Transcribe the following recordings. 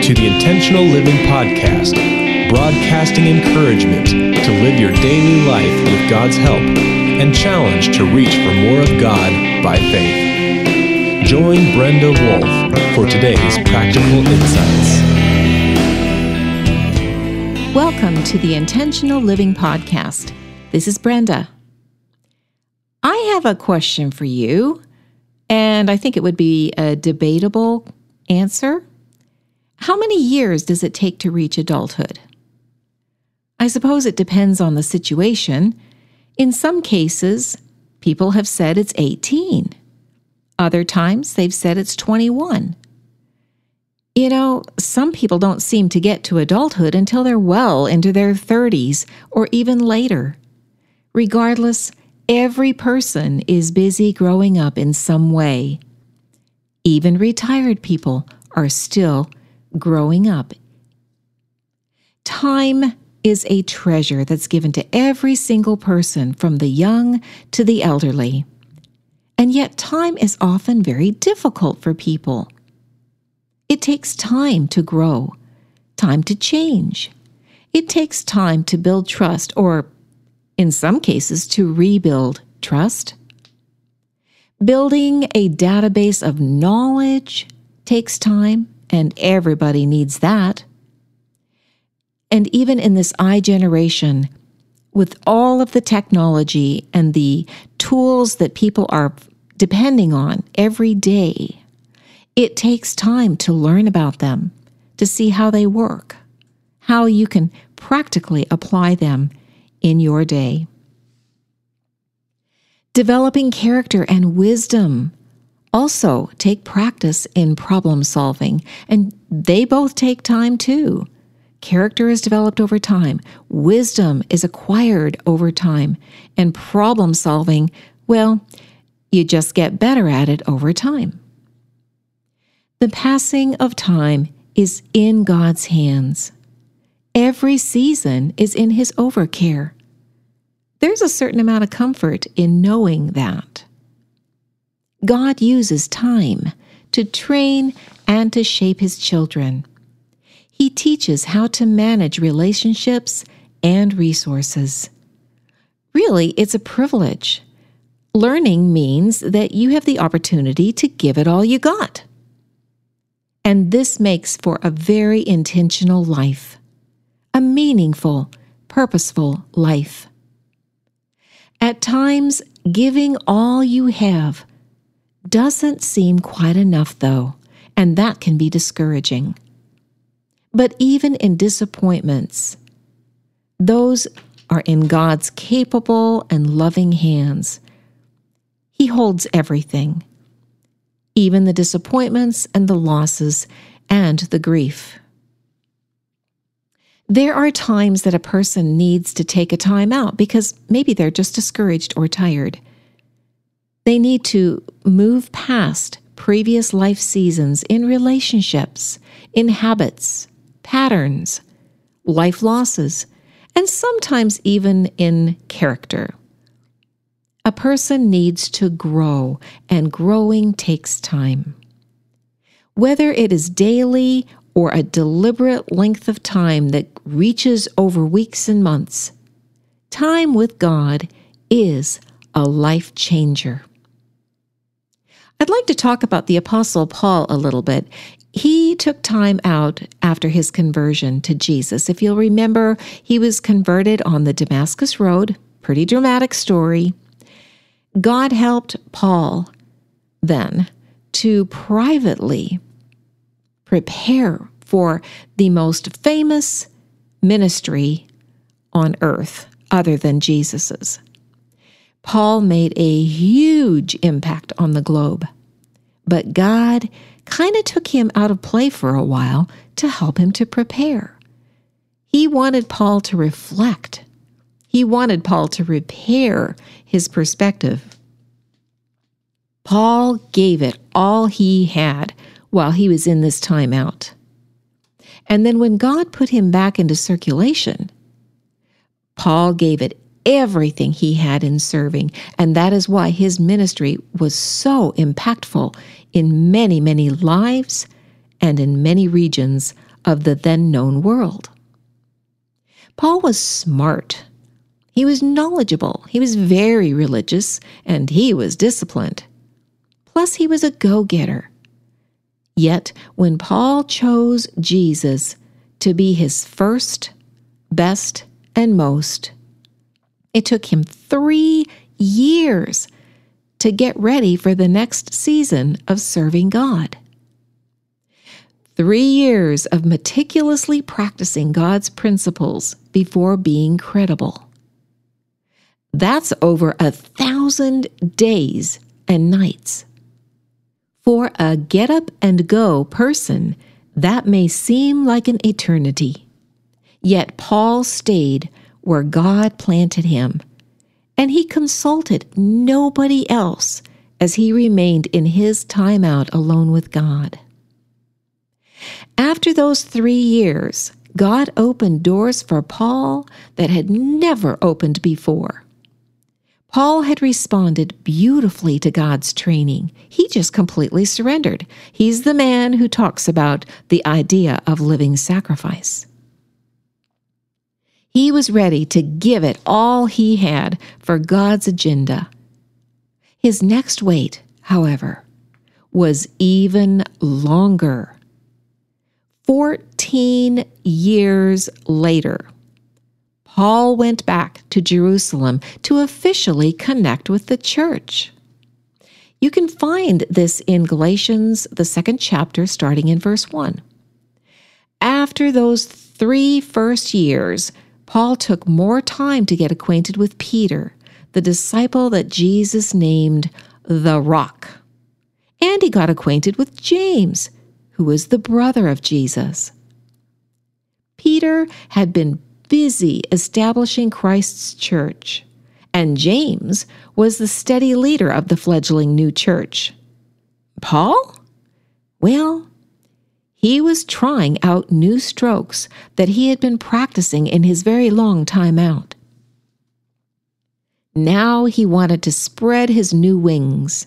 to the Intentional Living Podcast, broadcasting encouragement to live your daily life with God's help and challenge to reach for more of God by faith. Join Brenda Wolf for today's practical insights. Welcome to the Intentional Living Podcast. This is Brenda. I have a question for you, and I think it would be a debatable answer. How many years does it take to reach adulthood? I suppose it depends on the situation. In some cases, people have said it's 18. Other times, they've said it's 21. You know, some people don't seem to get to adulthood until they're well into their 30s or even later. Regardless, every person is busy growing up in some way. Even retired people are still growing up. Time is a treasure that's given to every single person, from the young to the elderly. And yet time is often very difficult for people. It takes time to grow, time to change. It takes time to build trust, or in some cases, to rebuild trust. Building a database of knowledge takes time, and everybody needs that. And even in this generation, with all of the technology and the tools that people are depending on every day, it takes time to learn about them, to see how they work, how you can practically apply them in your day. Developing character and wisdom also take practice in problem solving, and they both take time too. Character is developed over time, wisdom is acquired over time, and problem solving, well, you just get better at it over time. The passing of time is in God's hands. Every season is in His overcare. There's a certain amount of comfort in knowing that. God uses time to train and to shape His children. He teaches how to manage relationships and resources. Really, it's a privilege. Learning means that you have the opportunity to give it all you got. And this makes for a very intentional life. A meaningful, purposeful life. At times, giving all you have doesn't seem quite enough, though, and that can be discouraging. But even in disappointments, those are in God's capable and loving hands. He holds everything, even the disappointments and the losses and the grief. There are times that a person needs to take a time out because maybe they're just discouraged or tired. They need to move past previous life seasons in relationships, in habits, patterns, life losses, and sometimes even in character. A person needs to grow, and growing takes time. Whether it is daily or a deliberate length of time that reaches over weeks and months, time with God is a life changer. I'd like to talk about the Apostle Paul a little bit. He took time out after his conversion to Jesus. If you'll remember, he was converted on the Damascus Road. Pretty dramatic story. God helped Paul then to privately prepare for the most famous ministry on earth other than Jesus's. Paul made a huge impact on the globe, but God kind of took him out of play for a while to help him to prepare. He wanted Paul to reflect. He wanted Paul to repair his perspective. Paul gave it all he had while he was in this timeout. And then when God put him back into circulation, Paul gave it everything he had in serving, and that is why his ministry was so impactful in many, many lives and in many regions of the then-known world. Paul was smart. He was knowledgeable. He was very religious, and he was disciplined. Plus, he was a go-getter. Yet, when Paul chose Jesus to be his first, best, and most, it took him 3 years to get ready for the next season of serving God. 3 years of meticulously practicing God's principles before being credible. That's over 1,000 days and nights. For a get-up-and-go person, that may seem like an eternity. Yet Paul stayed where God planted him, and he consulted nobody else as he remained in his time out alone with God. After those 3 years, God opened doors for Paul that had never opened before. Paul had responded beautifully to God's training. He just completely surrendered. He's the man who talks about the idea of living sacrifice. He was ready to give it all he had for God's agenda. His next wait, however, was even longer. 14 years later, Paul went back to Jerusalem to officially connect with the church. You can find this in Galatians, the 2nd chapter, starting in verse 1. After those 3 first years, Paul took more time to get acquainted with Peter, the disciple that Jesus named the Rock. And he got acquainted with James, who was the brother of Jesus. Peter had been busy establishing Christ's church, and James was the steady leader of the fledgling new church. Paul? Well, he was trying out new strokes that he had been practicing in his very long time out. Now he wanted to spread his new wings.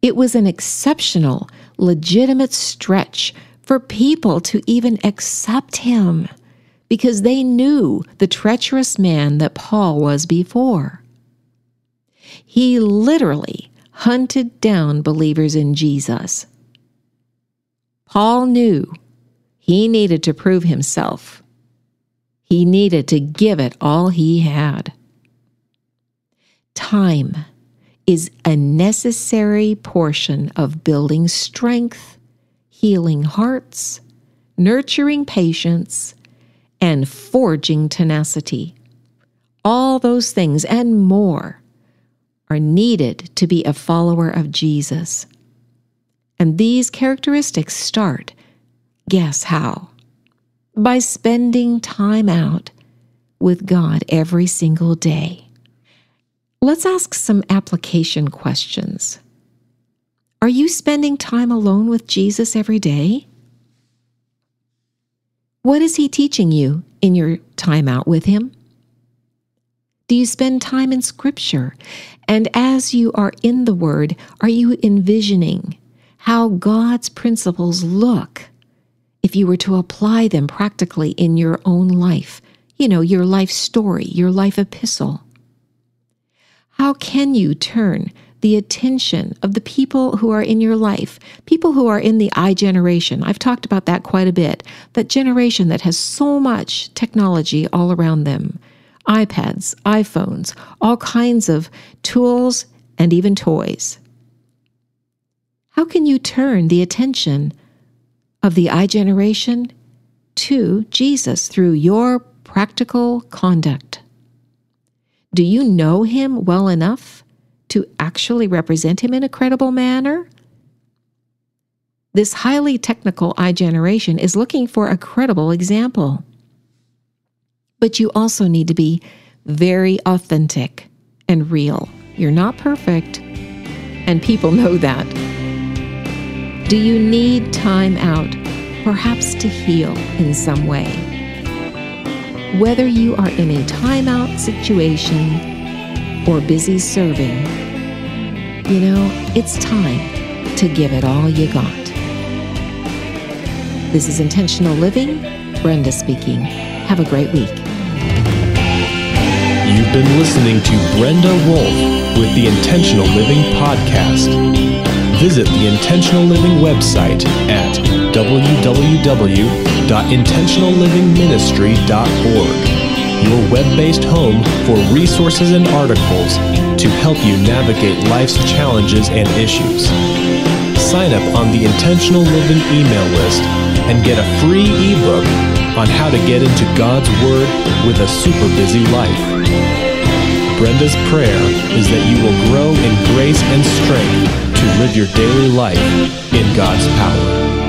It was an exceptional, legitimate stretch for people to even accept him, because they knew the treacherous man that Paul was before. He literally hunted down believers in Jesus. Paul knew he needed to prove himself. He needed to give it all he had. Time is a necessary portion of building strength, healing hearts, nurturing patience, and forging tenacity. All those things and more are needed to be a follower of Jesus. And these characteristics start, guess how? By spending time out with God every single day. Let's ask some application questions. Are you spending time alone with Jesus every day? What is he teaching you in your time out with him? Do you spend time in Scripture? And as you are in the Word, are you envisioning how God's principles look if you were to apply them practically in your own life? You know, your life story, your life epistle. How can you turn the attention of the people who are in your life, people who are in the I generation? I've talked about that quite a bit, that generation that has so much technology all around them, iPads, iPhones, all kinds of tools, and even toys. How can you turn the attention of the I generation to Jesus through your practical conduct? Do you know him well enough to actually represent him in a credible manner? This highly technical iGeneration is looking for a credible example. But you also need to be very authentic and real. You're not perfect, and people know that. Do you need time out, perhaps to heal in some way? Whether you are in a timeout situation or busy serving, you know, it's time to give it all you got. This is Intentional Living, Brenda speaking. Have a great week. You've been listening to Brenda Wolf with the Intentional Living Podcast. Visit the Intentional Living website at www.intentionallivingministry.org. Your web-based home for resources and articles to help you navigate life's challenges and issues. Sign up on the Intentional Living email list and get a free ebook on how to get into God's Word with a super busy life. Brenda's prayer is that you will grow in grace and strength to live your daily life in God's power.